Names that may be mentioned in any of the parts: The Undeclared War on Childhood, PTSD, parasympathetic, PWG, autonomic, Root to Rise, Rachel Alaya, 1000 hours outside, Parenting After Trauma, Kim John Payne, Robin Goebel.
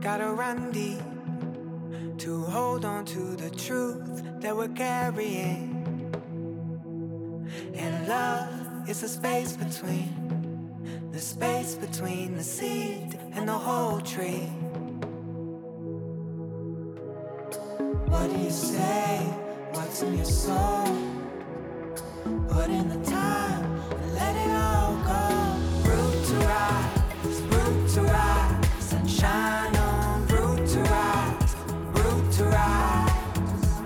Gotta run deep to hold on to the truth that we're carrying. And love is the space between, the space between the seed and the whole tree. What do you say? What's in your soul? Put in the time and let it all go. Root to rise, root to rise, sunshine on. Root to rise, root to rise,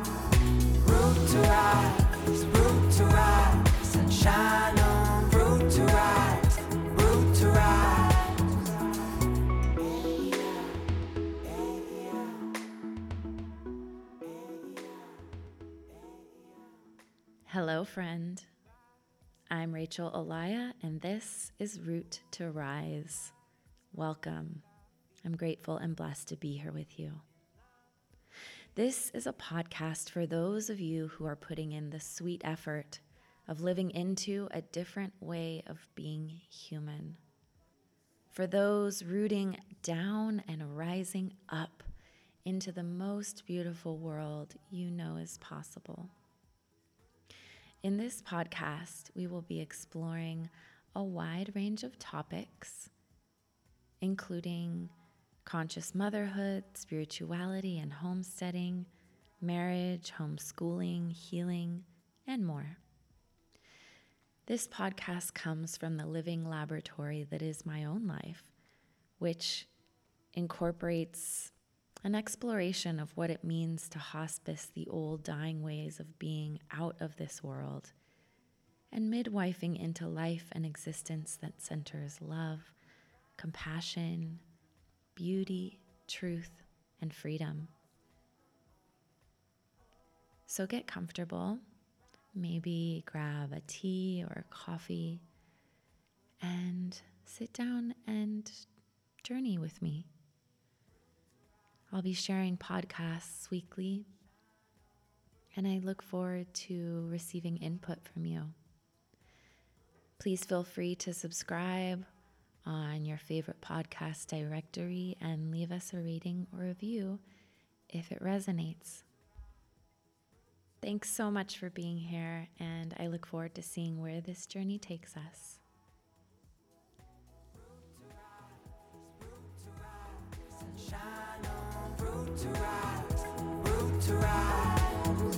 root to rise, root to rise, sunshine on. Root to rise, root to rise. Hello, friend. I'm Rachel Alaya, and this is Root to Rise. Welcome. I'm grateful and blessed to be here with you. This is a podcast for those of you who are putting in the sweet effort of living into a different way of being human. For those rooting down and rising up into the most beautiful world you know is possible. In this podcast, we will be exploring a wide range of topics, including conscious motherhood, spirituality and homesteading, marriage, homeschooling, healing, and more. This podcast comes from the living laboratory that is my own life, which incorporates an exploration of what it means to hospice the old dying ways of being out of this world and midwifing into life and existence that centers love, compassion, beauty, truth, and freedom. So get comfortable, maybe grab a tea or a coffee and sit down and journey with me. I'll be sharing podcasts weekly, and I look forward to receiving input from you. Please feel free to subscribe on your favorite podcast directory and leave us a rating or review if it resonates. Thanks so much for being here, and I look forward to seeing where this journey takes us. To rise, root to rise.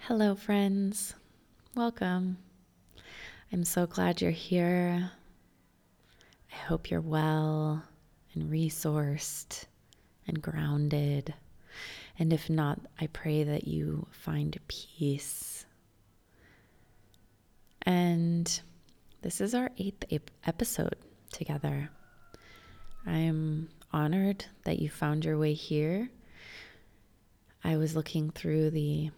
Hello, friends. Welcome. I'm so glad you're here. I hope you're well and resourced and grounded. And if not, I pray that you find peace. And this is our 8th episode together. I'm honored that you found your way here. I was looking through the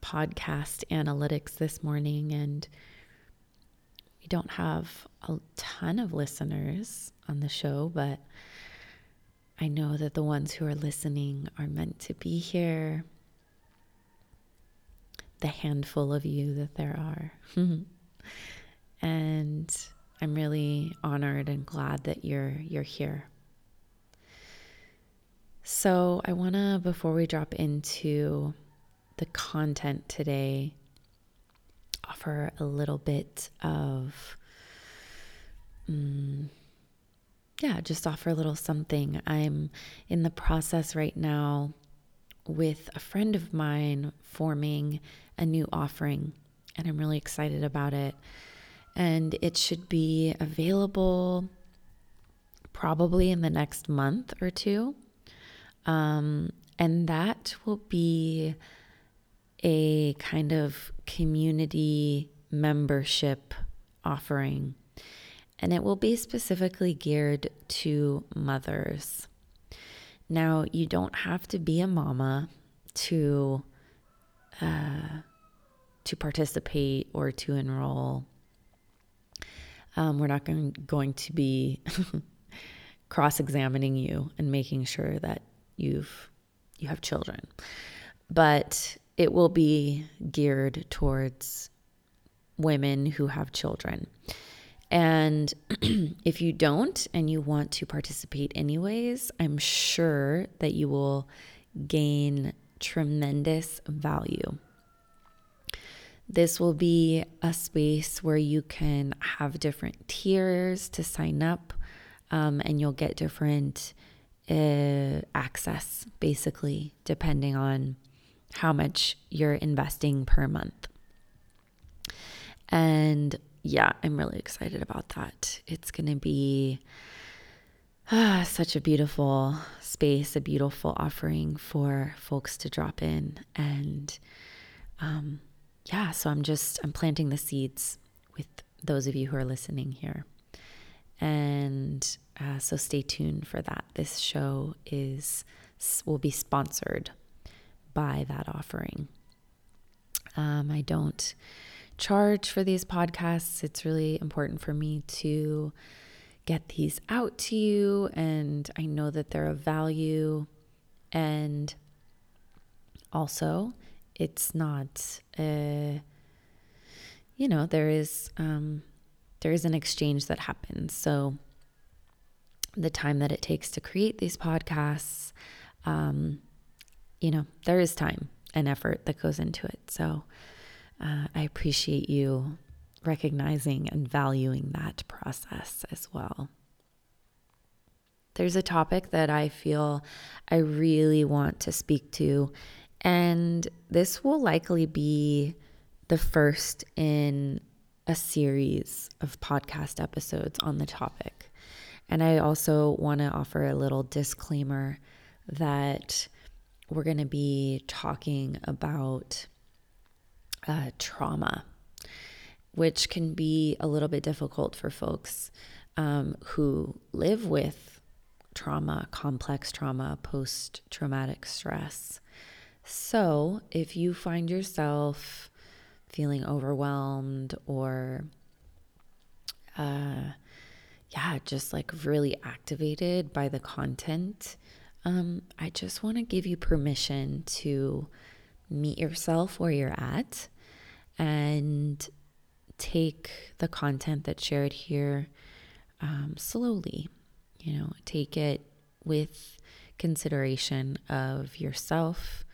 podcast analytics this morning, and we don't have a ton of listeners on the show, but I know that the ones who are listening are meant to be here, the handful of you that there are. And I'm really honored and glad that you're here. So I want to, before we drop into the content today, offer a little bit of just offer a little something. I'm in the process right now with a friend of mine forming a new offering, and I'm really excited about it. And it should be available probably in the next month or two. And that will be a kind of community membership offering. And it will be specifically geared to mothers. Now, you don't have to be a mama to participate or to enroll. We're not going to be cross-examining you and making sure that you have children. but it will be geared towards women who have children. And if you don't and you want to participate anyways, I'm sure that you will gain tremendous value. This will be a space where you can have different tiers to sign up, and you'll get different access, basically, depending on how much you're investing per month. And yeah, I'm really excited about that. It's going to be such a beautiful space, a beautiful offering for folks to drop in. And yeah, so I'm planting the seeds with those of you who are listening here. And so stay tuned for that. This show will be sponsored by that offering. I don't charge for these podcasts. It's really important for me to get these out to you, and I know that they're of value, and also it's not there is an exchange that happens. So the time that it takes to create these podcasts, there is time and effort that goes into it. So I appreciate you recognizing and valuing that process as well. There's a topic that I feel I really want to speak to, and this will likely be the first in a series of podcast episodes on the topic. And I also want to offer a little disclaimer that we're going to be talking about trauma, which can be a little bit difficult for folks who live with trauma, complex trauma, post-traumatic stress. So if you find yourself feeling overwhelmed or just like really activated by the content, I just want to give you permission to meet yourself where you're at and take the content that's shared here slowly. Take it with consideration of yourself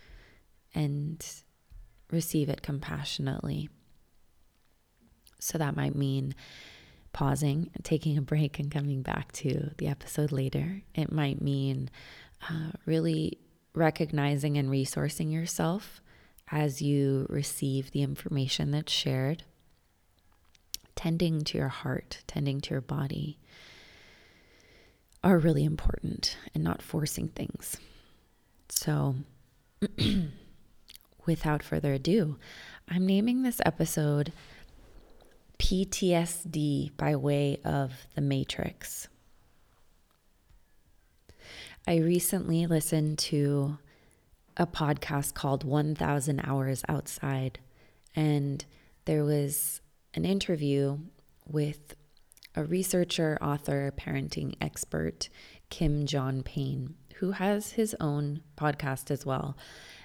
and receive it compassionately. So that might mean pausing, taking a break, and coming back to the episode later. It might mean really recognizing and resourcing yourself as you receive the information that's shared, tending to your heart, tending to your body are really important, and not forcing things. So without further ado, I'm naming this episode PTSD by way of The Matrix. I recently listened to a podcast called 1000 Hours Outside, and there was an interview with a researcher, author, parenting expert, Kim John Payne, who has his own podcast as well.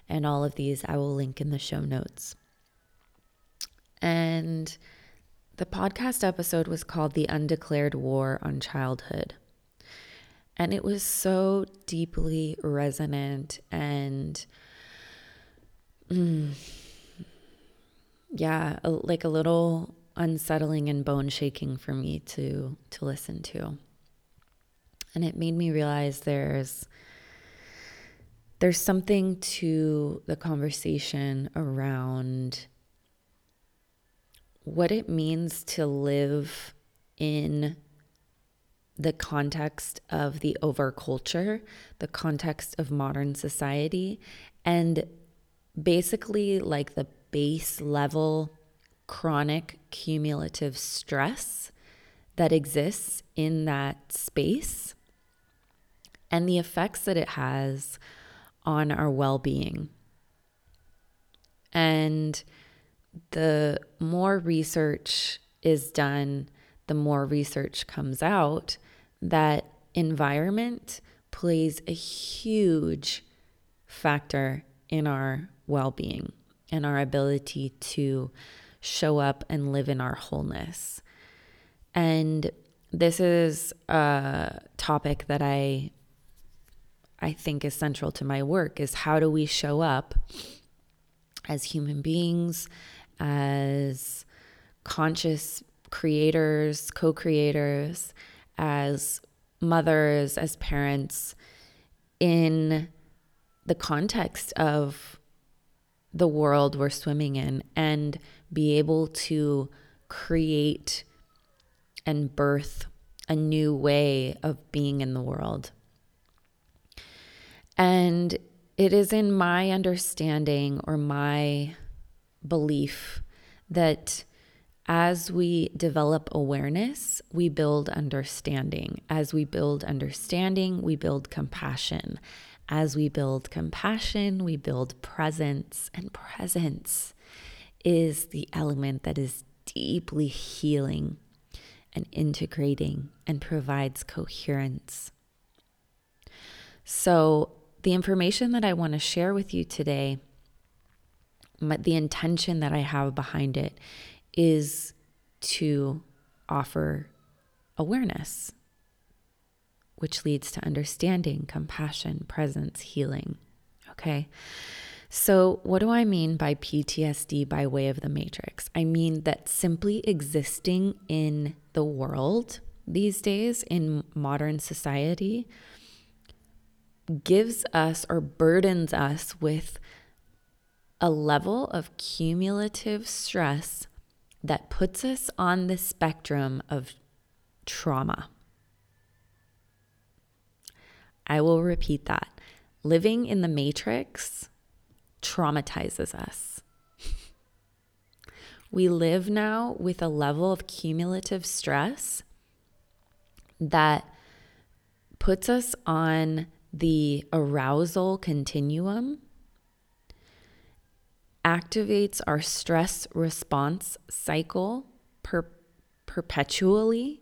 And all of these I will link in the show notes. And the podcast episode was called The Undeclared War on Childhood. And it was so deeply resonant and like a little unsettling and bone shaking for me to listen to. And it made me realize there's something to the conversation around what it means to live in the context of the overculture, the context of modern society, and basically like the base level chronic cumulative stress that exists in that space and the effects that it has on our well-being. And the more research is done, the more research comes out that environment plays a huge factor in our well-being and our ability to show up and live in our wholeness. And this is a topic that I think is central to my work, is how do we show up as human beings, as conscious creators, co-creators, as mothers, as parents, in the context of the world we're swimming in, and be able to create and birth a new way of being in the world. And it is in my understanding or my belief that as we develop awareness, we build understanding. As we build understanding, we build compassion. As we build compassion, we build presence. And presence is the element that is deeply healing and integrating and provides coherence. So the information that I want to share with you today, the intention that I have behind it, is to offer awareness, which leads to understanding, compassion, presence, healing. Okay. So what do I mean by PTSD by way of the matrix? I mean that simply existing in the world these days, in modern society, gives us or burdens us with a level of cumulative stress that puts us on the spectrum of trauma. I will repeat that. Living in the matrix traumatizes us. We live now with a level of cumulative stress that puts us on the arousal continuum, activates our stress response cycle perpetually,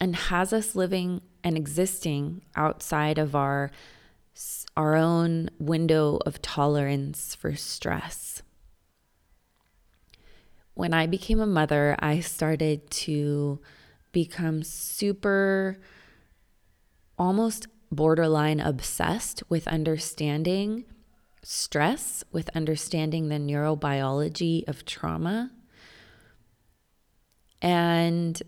and has us living and existing outside of our own window of tolerance for stress. When I became a mother, I started to become super, almost borderline obsessed with understanding stress, with understanding the neurobiology of trauma. And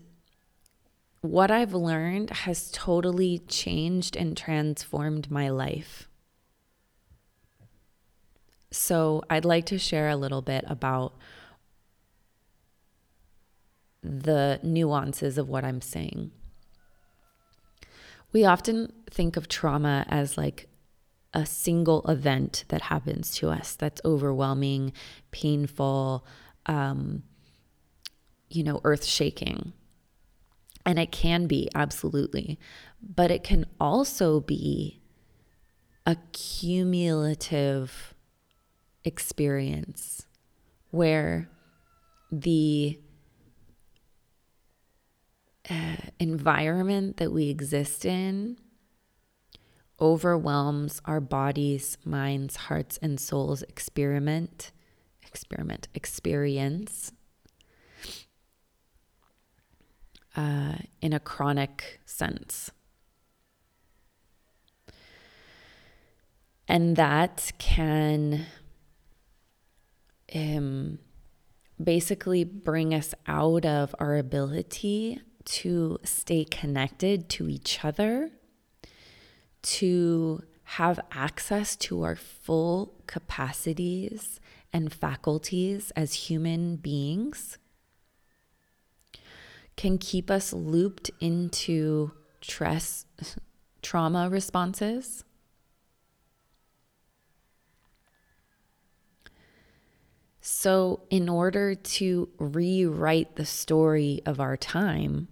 what I've learned has totally changed and transformed my life. So I'd like to share a little bit about the nuances of what I'm saying. We often think of trauma as like a single event that happens to us that's overwhelming, painful, earth-shaking. And it can be, absolutely, but it can also be a cumulative experience where the environment that we exist in overwhelms our bodies, minds, hearts, and souls experience. In a chronic sense. And that can basically bring us out of our ability to stay connected to each other, to have access to our full capacities and faculties as human beings, can keep us looped into stress, trauma responses, so in order to rewrite the story of our time,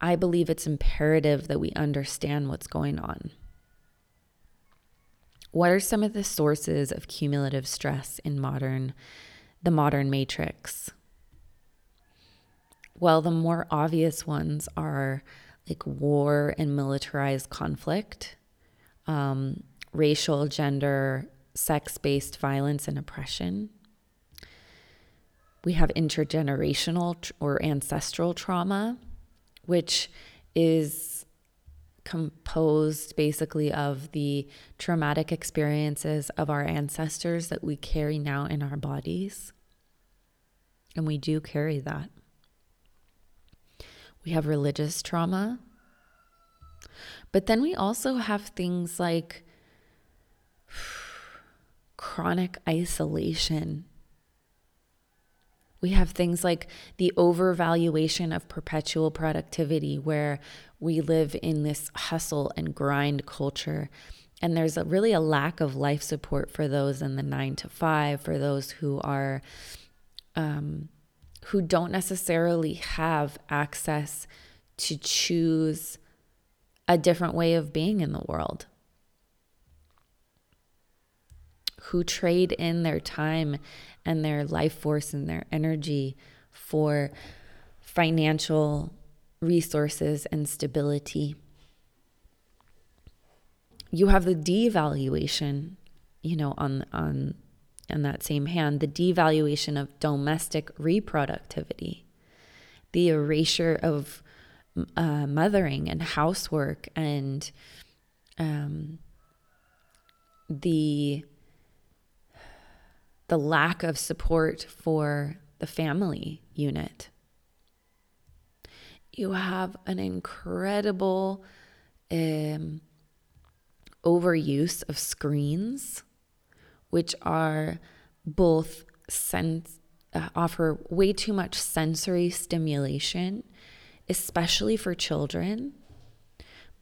I believe it's imperative that we understand what's going on. What are some of the sources of cumulative stress in the modern matrix? Well, the more obvious ones are like war and militarized conflict, racial, gender, sex-based violence and oppression. We have intergenerational or ancestral trauma, which is composed basically of the traumatic experiences of our ancestors that we carry now in our bodies. And we do carry that. We have religious trauma. But then we also have things like chronic isolation. We have things like the overvaluation of perpetual productivity, where we live in this hustle and grind culture. And there's really a lack of life support for those in the 9-to-5, for those who are, who don't necessarily have access to choose a different way of being in the world, who trade in their time and their life force and their energy for financial resources and stability. You have the devaluation, on that same hand, the devaluation of domestic reproductivity, the erasure of mothering and housework, and the lack of support for the family unit. You have an incredible overuse of screens, which are both offer way too much sensory stimulation, especially for children.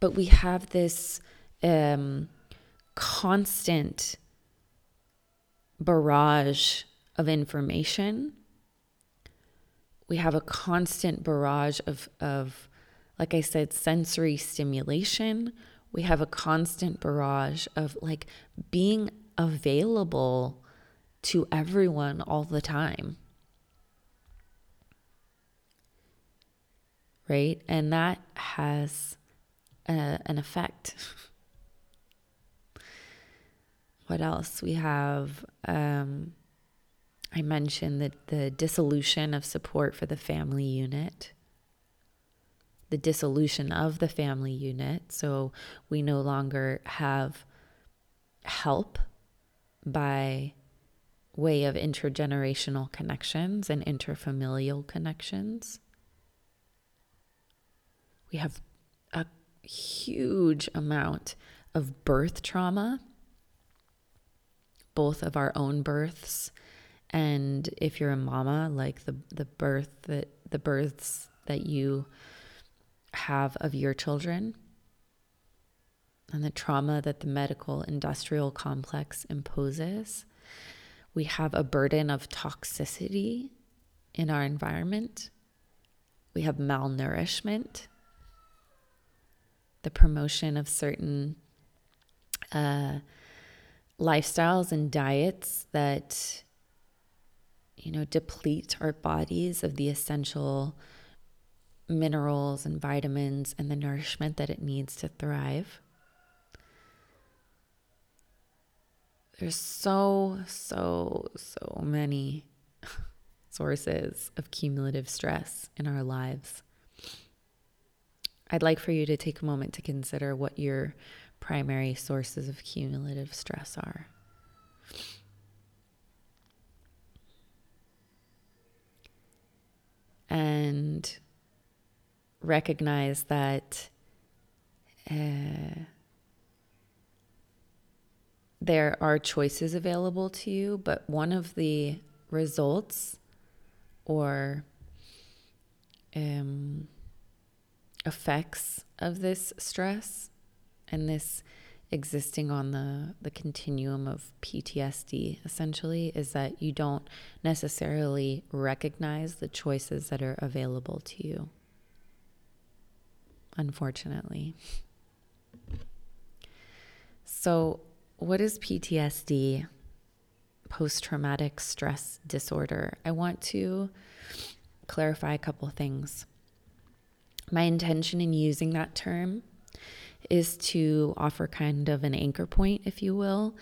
But we have this constant barrage of information. We have a constant barrage of, like I said, sensory stimulation. We have a constant barrage of like being available to everyone all the time. Right? And that has an effect. What else? We have, I mentioned that the dissolution of support for the family unit, the dissolution of the family unit. So we no longer have help by way of intergenerational connections and interfamilial connections. We have a huge amount of birth trauma, both of our own births, and if you're a mama, like the births that you have of your children, and the trauma that the medical industrial complex imposes. We have a burden of toxicity in our environment. We have malnourishment, the promotion of certain lifestyles and diets that, deplete our bodies of the essential minerals and vitamins and the nourishment that it needs to thrive. There's so many sources of cumulative stress in our lives. I'd like for you to take a moment to consider what your primary sources of cumulative stress are. And recognize that there are choices available to you, but one of the results or effects of this stress and this existing on the continuum of PTSD essentially is that you don't necessarily recognize the choices that are available to you, unfortunately. So what is PTSD, post-traumatic stress disorder? I want to clarify a couple things. My intention in using that term is to offer kind of an anchor point, if you will,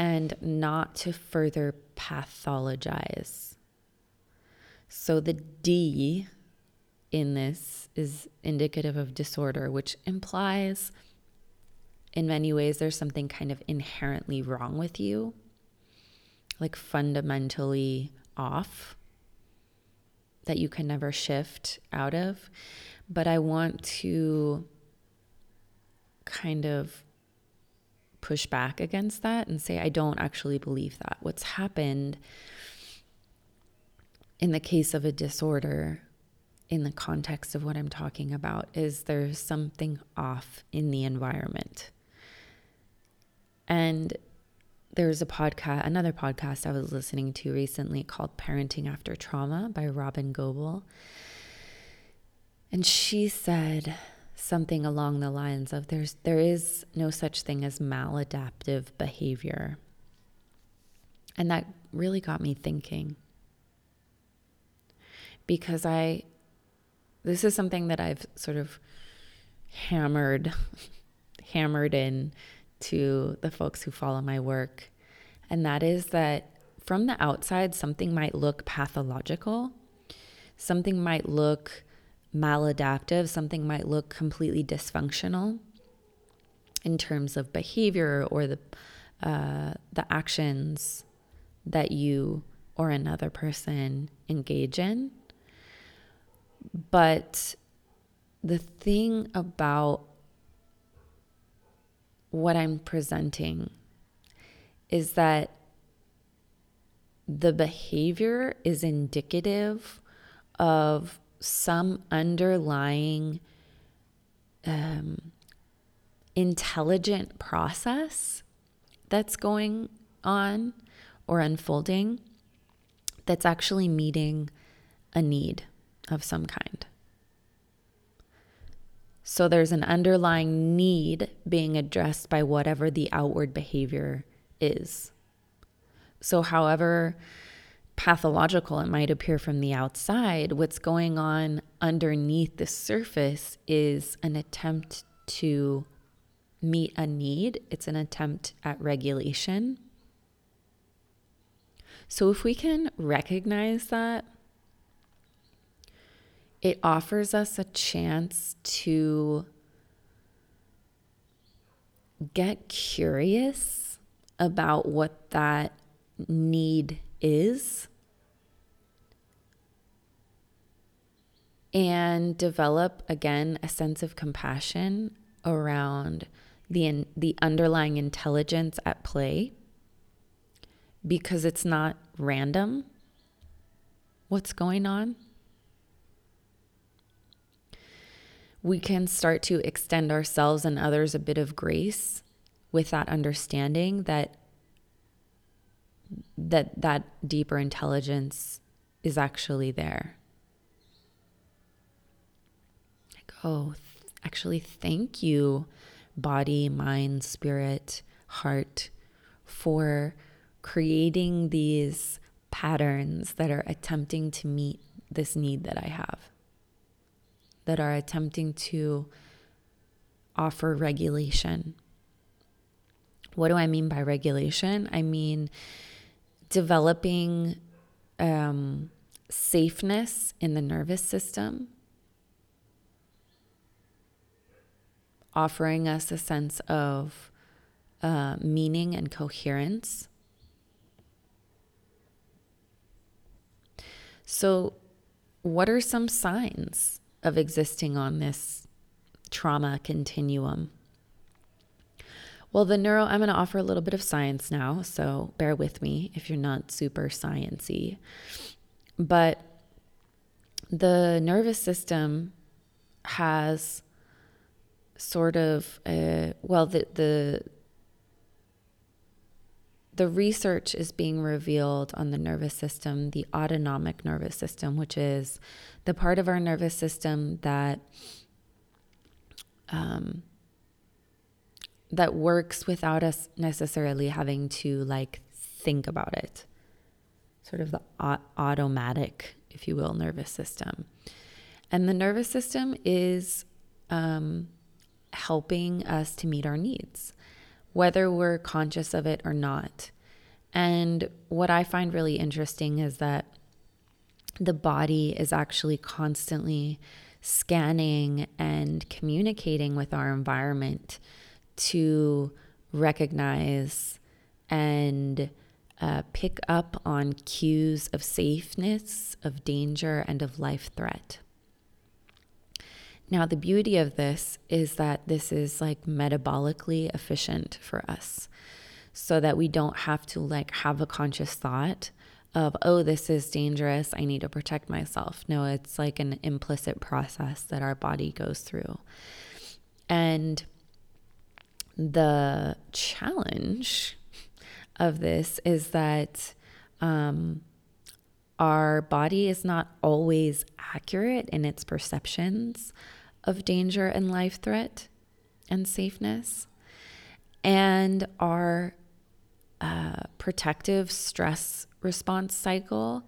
and not to further pathologize. So the D in this is indicative of disorder, which implies in many ways there's something kind of inherently wrong with you, like fundamentally off, that you can never shift out of. But I want to kind of push back against that and say, I don't actually believe that. What's happened in the case of a disorder, in the context of what I'm talking about, is there's something off in the environment. And there's another podcast I was listening to recently called Parenting After Trauma by Robin Goebel. And she said something along the lines of there is no such thing as maladaptive behavior. And that really got me thinking, because this is something that I've sort of hammered in to the folks who follow my work. And that is that from the outside, something might look pathological, something might look maladaptive, something might look completely dysfunctional in terms of behavior or the actions that you or another person engage in. But the thing about what I'm presenting is that the behavior is indicative of some underlying intelligent process that's going on or unfolding that's actually meeting a need of some kind. So there's an underlying need being addressed by whatever the outward behavior is. So however pathological it might appear from the outside, what's going on underneath the surface is an attempt to meet a need. It's an attempt at regulation. So if we can recognize that, it offers us a chance to get curious about what that need is and develop, again, a sense of compassion around the underlying intelligence at play, because it's not random what's going on. We can start to extend ourselves and others a bit of grace with that understanding that deeper intelligence is actually there. Like, oh, actually, thank you, body, mind, spirit, heart, for creating these patterns that are attempting to meet this need that I have, that are attempting to offer regulation. What do I mean by regulation? I mean developing safeness in the nervous system, offering us a sense of meaning and coherence. So what are some signs of existing on this trauma continuum? Well, I'm going to offer a little bit of science now, so bear with me if you're not super sciencey. But the nervous system has sort of the research is being revealed on the nervous system, the autonomic nervous system, which is the part of our nervous system that that works without us necessarily having to think about it. Sort of the automatic, if you will, nervous system. And the nervous system is helping us to meet our needs. whether we're conscious of it or not. And what I find really interesting is that the body is actually constantly scanning and communicating with our environment to recognize and pick up on cues of safeness, of danger, and of life threat. Now, the beauty of this is that this is like metabolically efficient for us, so that we don't have to like have a conscious thought of, oh, this is dangerous, I need to protect myself. No, it's like an implicit process that our body goes through. And the challenge of this is that our body is not always accurate in its perceptions of danger and life threat and safeness. And our protective stress response cycle,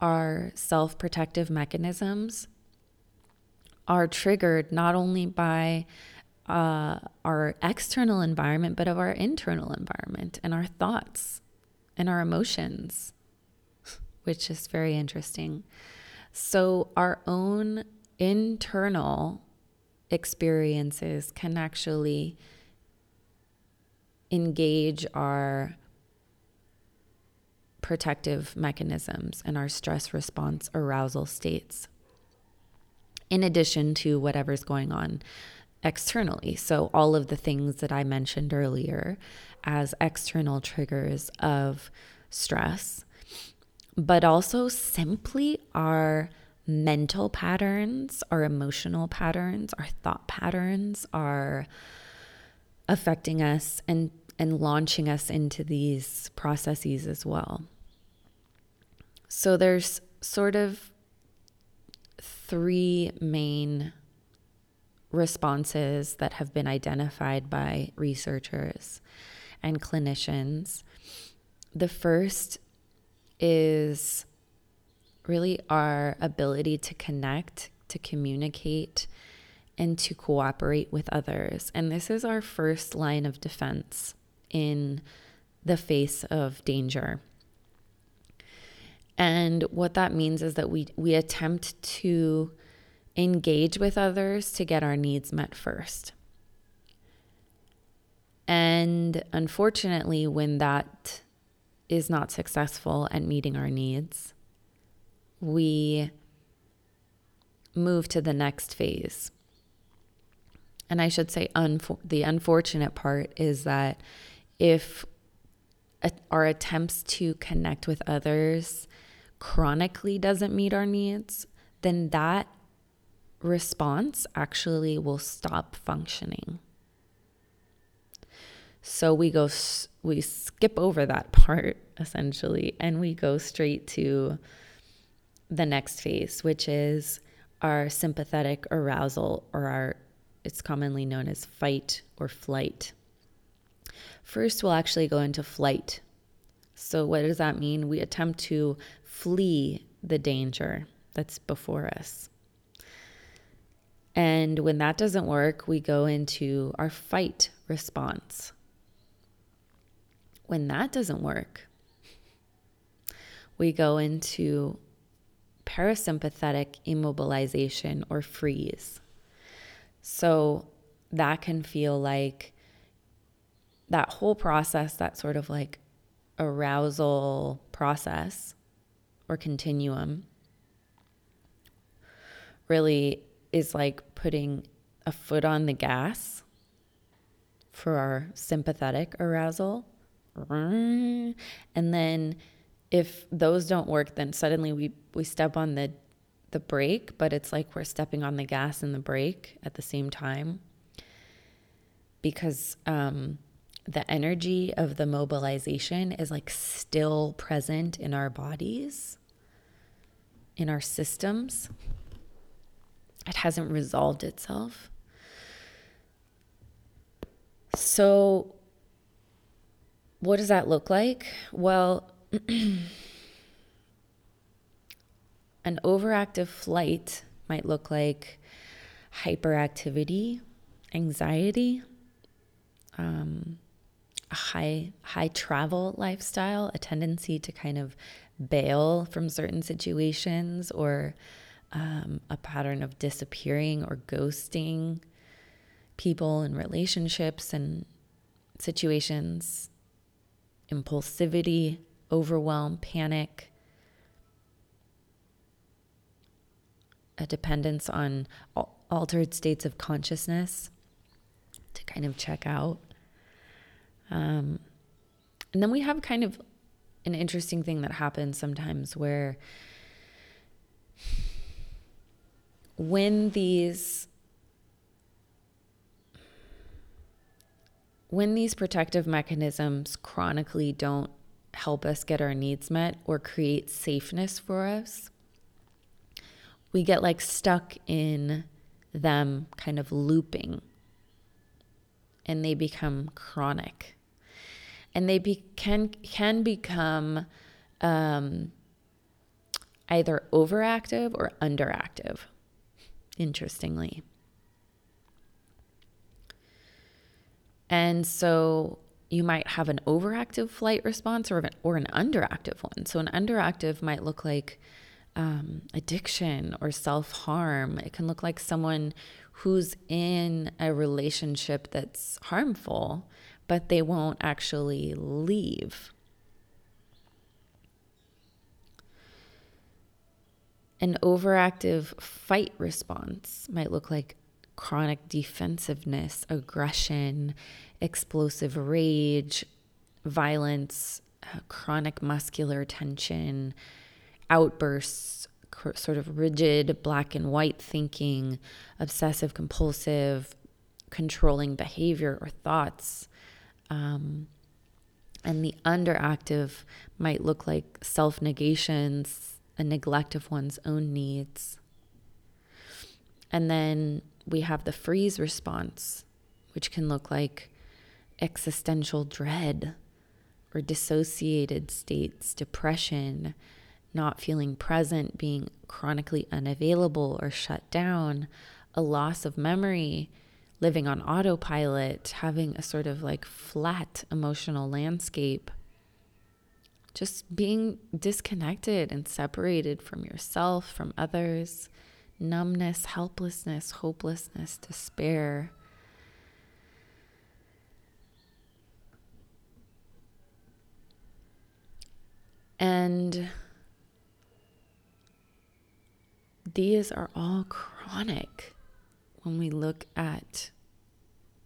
our self-protective mechanisms are triggered not only by our external environment, but of our internal environment and our thoughts and our emotions, which is very interesting. So our own internal experiences can actually engage our protective mechanisms and our stress response arousal states, in addition to whatever's going on externally. So all of the things that I mentioned earlier as external triggers of stress, but also simply our mental patterns, our emotional patterns, our thought patterns are affecting us and launching us into these processes as well. So there's sort of three main responses that have been identified by researchers and clinicians. The first is really our ability to connect, to communicate, and to cooperate with others. And this is our first line of defense in the face of danger. And what that means is that we attempt to engage with others to get our needs met first. And unfortunately, when that is not successful at meeting our needs, we move to the next phase. And I should say the unfortunate part is that if our attempts to connect with others chronically doesn't meet our needs, then that response actually will stop functioning. So we skip over that part essentially, and we go straight to the next phase, which is our sympathetic arousal, or it's commonly known as fight or flight. First, we'll actually go into flight. So what does that mean? We attempt to flee the danger that's before us. And when that doesn't work, we go into our fight response. When that doesn't work, we go into parasympathetic immobilization or freeze. So that can feel like that whole process, that sort of like arousal process or continuum, really is like putting a foot on the gas for our sympathetic arousal. And then if those don't work, then suddenly we step on the brake, but it's like we're stepping on the gas and the brake at the same time, because the energy of the mobilization is like still present in our bodies, in our systems. It hasn't resolved itself. So what does that look like? Well, an overactive flight might look like hyperactivity, anxiety, high travel lifestyle, a tendency to kind of bail from certain situations, or a pattern of disappearing or ghosting people and relationships and situations, impulsivity, overwhelm, panic, a dependence on altered states of consciousness to kind of check out. And then we have kind of an interesting thing that happens sometimes where when these protective mechanisms chronically don't help us get our needs met or create safeness for us, we get like stuck in them kind of looping, and they become chronic, and they can become either overactive or underactive, interestingly. And so you might have an overactive flight response or an underactive one. So an underactive might look like addiction or self-harm. It can look like someone who's in a relationship that's harmful, but they won't actually leave. An overactive fight response might look like chronic defensiveness, aggression, explosive rage, violence, chronic muscular tension, outbursts, sort of rigid black and white thinking, obsessive compulsive, controlling behavior or thoughts. And the underactive might look like self-negations, a neglect of one's own needs. And then we have the freeze response, which can look like existential dread or dissociated states, depression, not feeling present, being chronically unavailable or shut down, a loss of memory, living on autopilot, having a sort of like flat emotional landscape, just being disconnected and separated from yourself, from others, numbness, helplessness, hopelessness, despair. And these are all chronic when we look at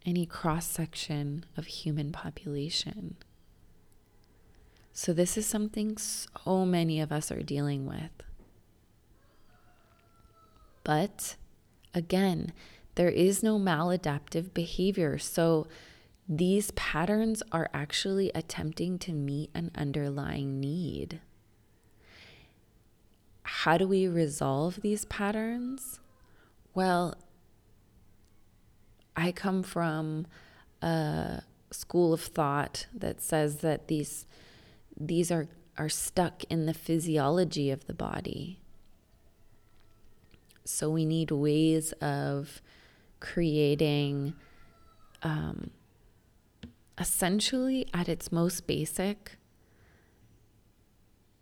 any cross-section of human population. So this is something so many of us are dealing with. But again, there is no maladaptive behavior. So these patterns are actually attempting to meet an underlying need. How do we resolve these patterns? Well, I come from a school of thought that says that these are stuck in the physiology of the body. So we need ways of creating, essentially at its most basic,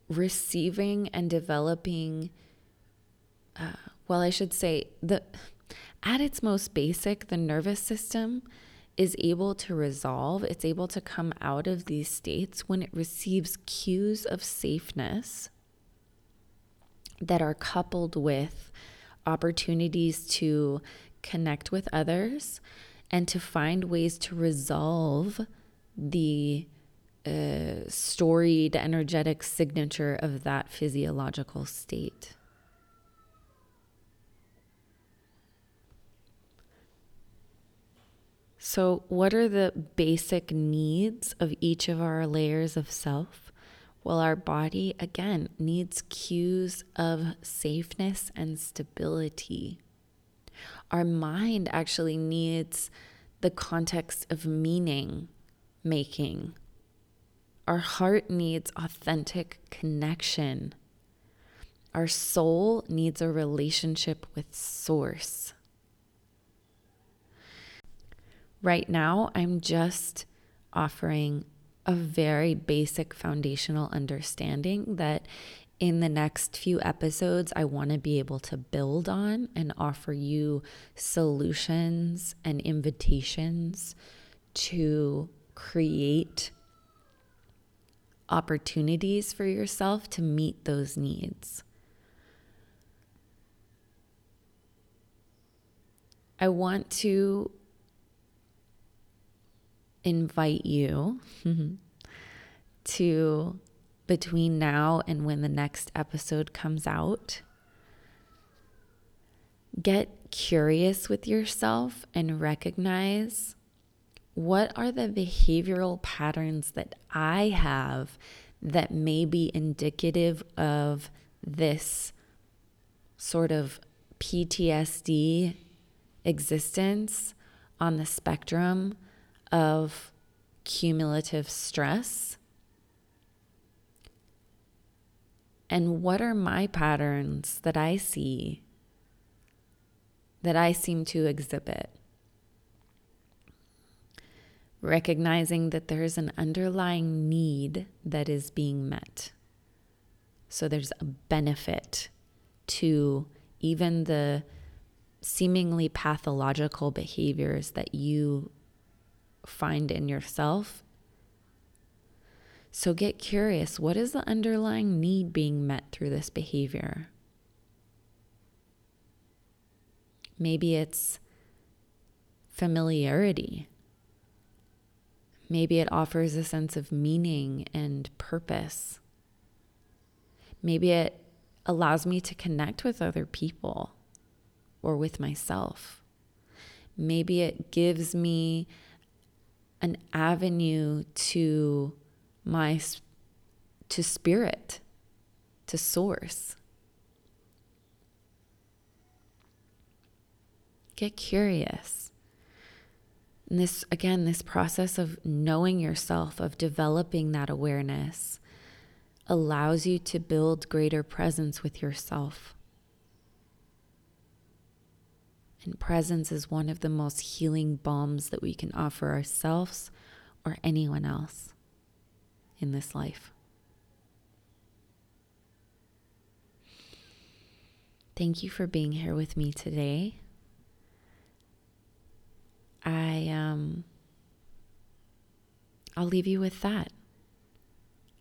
receiving and developing, at its most basic, the nervous system is able to resolve. It's able to come out of these states when it receives cues of safeness that are coupled with opportunities to connect with others and to find ways to resolve the storied energetic signature of that physiological state. So what are the basic needs of each of our layers of self? Well, our body, again, needs cues of safeness and stability. Our mind actually needs the context of meaning making. Our heart needs authentic connection. Our soul needs a relationship with source. Right now, I'm just offering a very basic foundational understanding that in the next few episodes, I want to be able to build on and offer you solutions and invitations to create opportunities for yourself to meet those needs. I want to invite you to, between now and when the next episode comes out, get curious with yourself and recognize, what are the behavioral patterns that I have that may be indicative of this sort of PTSD existence on the spectrum of cumulative stress? And what are my patterns that I see, that I seem to exhibit? Recognizing that there is an underlying need that is being met. So there's a benefit to even the seemingly pathological behaviors that you find in yourself. So get curious, what is the underlying need being met through this behavior? Maybe it's familiarity. Maybe it offers a sense of meaning and purpose. Maybe it allows me to connect with other people or with myself. Maybe it gives me an avenue to spirit, to source. Get curious. And this process of knowing yourself, of developing that awareness, allows you to build greater presence with yourself. And presence is one of the most healing balms that we can offer ourselves or anyone else in this life. Thank you for being here with me today. I'll leave you with that.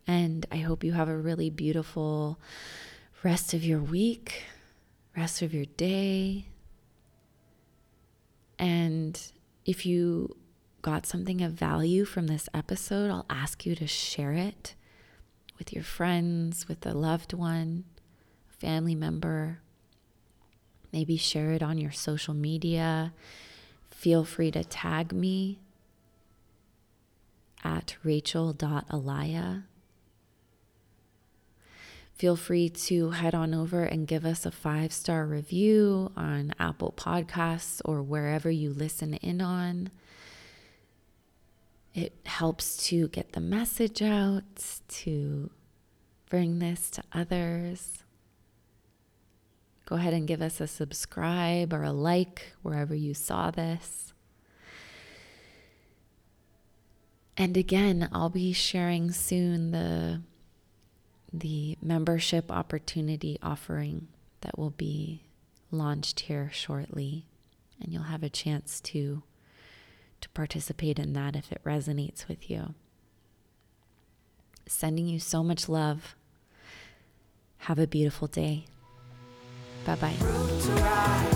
And I hope you have a really beautiful rest of your week, rest of your day. And if you got something of value from this episode, I'll ask you to share it with your friends, with a loved one, a family member. Maybe share it on your social media. Feel free to tag me at rachel.alaya. Feel free to head on over and give us a 5-star review on Apple Podcasts or wherever you listen in on. It helps to get the message out, to bring this to others. Go ahead and give us a subscribe or a like wherever you saw this. And again, I'll be sharing soon the membership opportunity offering that will be launched here shortly. And you'll have a chance to participate in that if it resonates with you. Sending you so much love. Have a beautiful day. Bye-bye.